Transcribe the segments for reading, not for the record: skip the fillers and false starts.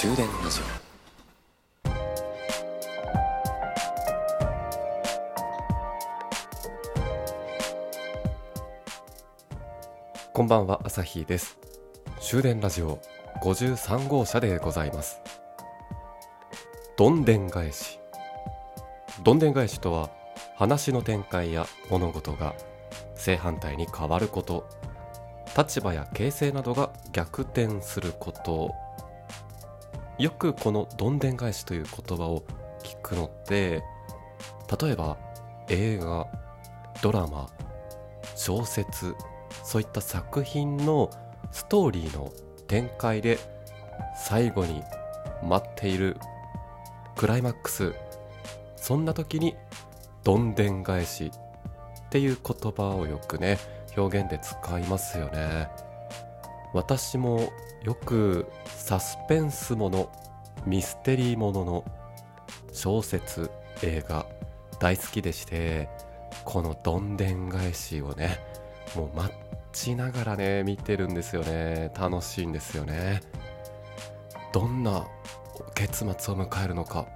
終電ラジオ。こんばんは、朝日です。終電ラジオ53号車でございます。どんでん返し。どんでん返しとは、話の展開や物事が正反対に変わること、立場や形勢などが逆転すること。よくこのどんでん返しという言葉を聞くので、例えば映画、ドラマ、小説、そういった作品のストーリーの展開で最後に待っているクライマックス、そんな時にどんでん返しっていう言葉をよくね、表現で使いますよね。私もよくサスペンスもの、ミステリーものの小説、映画大好きでして、このどんでん返しをね、もう待ちながらね、見てるんですよね。楽しいんですよね。どんな結末を迎えるのか、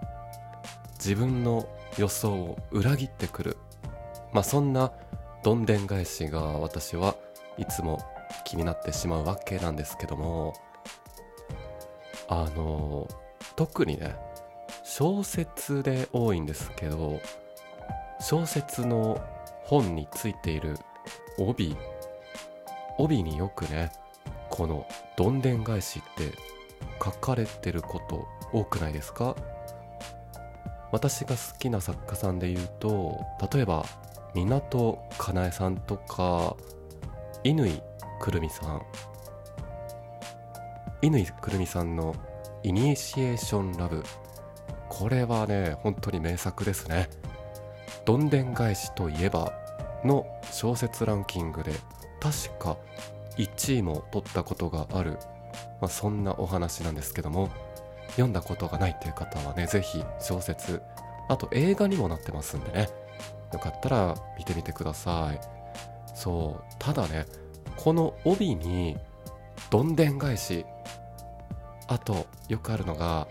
自分の予想を裏切ってくる、そんなどんでん返しが私はいつも気になってしまうわけなんですけども、特にね、小説で多いんですけど、小説の本についている帯によくね、このどんでん返しって書かれてること多くないですか？私が好きな作家さんで言うと、例えば湊かなえさんとか乾くるみさんのイニシエーションラブ、これはね、本当に名作ですね。どんでん返しといえばの小説ランキングで確か1位も取ったことがある、そんなお話なんですけども、読んだことがないという方はね、ぜひ小説、あと映画にもなってますんでね、よかったら見てみてください。そう、ただね、この帯にどんでん返し、あとよくあるのが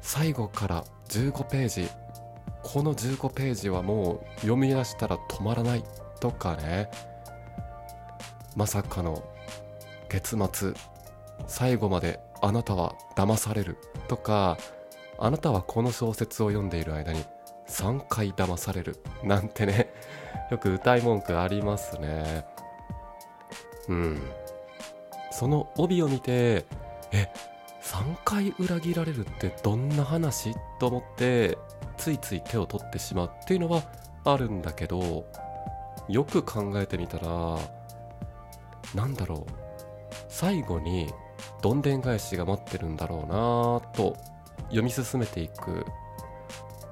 最後から15ページ、この15ページはもう読み出したら止まらないとかね、まさかの結末、最後まであなたは騙されるとか、あなたはこの小説を読んでいる間に3回騙されるなんてね、よく歌い文句ありますね。その帯を見て、3回裏切られるってどんな話と思って、ついつい手を取ってしまうっていうのはあるんだけど、よく考えてみたら、なんだろう、最後にどんでん返しが待ってるんだろうなと読み進めていく、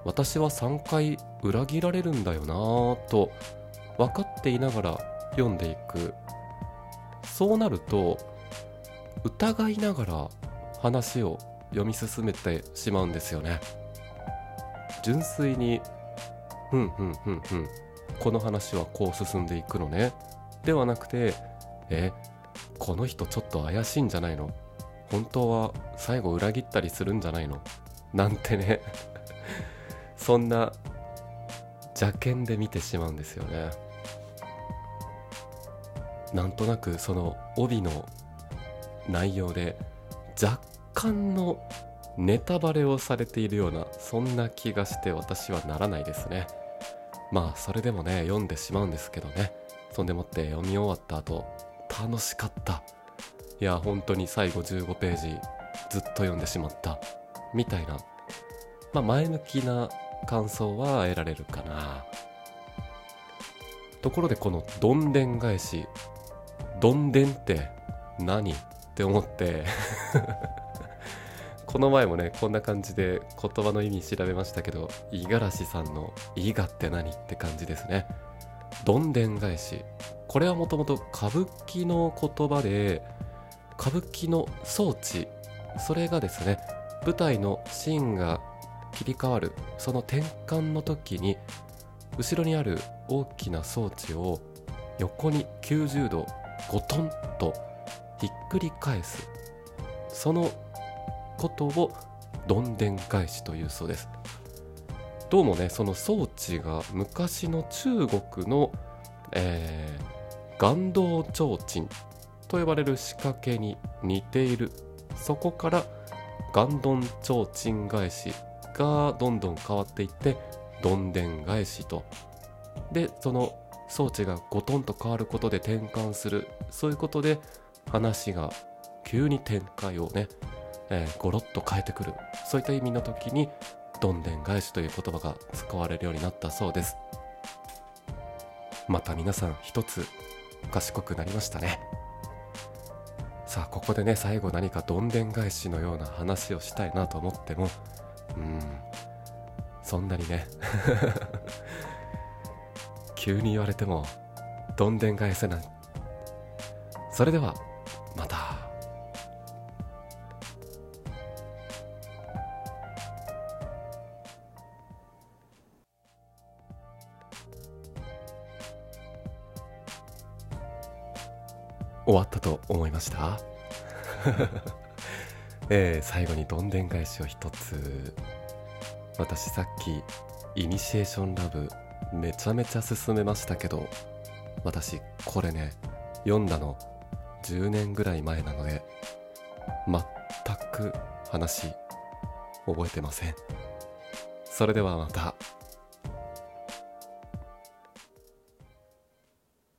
私は3回裏切られるんだよなと分かっていながら読んでいく。そうなると疑いながら話を読み進めてしまうんですよね。純粋にこの話はこう進んでいくのね、ではなくて、この人ちょっと怪しいんじゃないの、本当は最後裏切ったりするんじゃないの、なんてねそんな邪険で見てしまうんですよね。なんとなくその帯の内容で若干のネタバレをされているような、そんな気がして私はならないですね。それでもね、読んでしまうんですけどね。そんでもって読み終わった後、楽しかった、いや本当に最後15ページずっと読んでしまったみたいな、前向きな感想は得られるかな。ところで、このどんでん返し、どんでんって何って思ってこの前もね、こんな感じで言葉の意味調べましたけど、五十嵐さんの伊賀って何って感じですね。どんでん返し、これはもともと歌舞伎の言葉で、歌舞伎の装置、それがですね、舞台のシーンが切り替わる、その転換の時に後ろにある大きな装置を横に90度ゴトンとひっくり返す、そのことをどんでん返しというそうです。どうもね、その装置が昔の中国の、岩洞提灯と呼ばれる仕掛けに似ている。そこから岩洞提灯返しがどんどん変わっていってどんでん返しと。で、その装置がゴトンと変わることで転換する。そういうことで話が急に展開をね、ゴロッと変えてくる。そういった意味の時にどんでん返しという言葉が使われるようになったそうです。また皆さん一つ賢くなりましたね。さあここでね、最後何かどんでん返しのような話をしたいなと思っても、そんなにね急に言われてもどんでん返せない。それではまた。終わったと思いました、最後にどんでん返しを一つ。私さっきイニシエーションラブめちゃめちゃ進めましたけど、私これね読んだの10年ぐらい前なので全く話覚えてません。それではまた。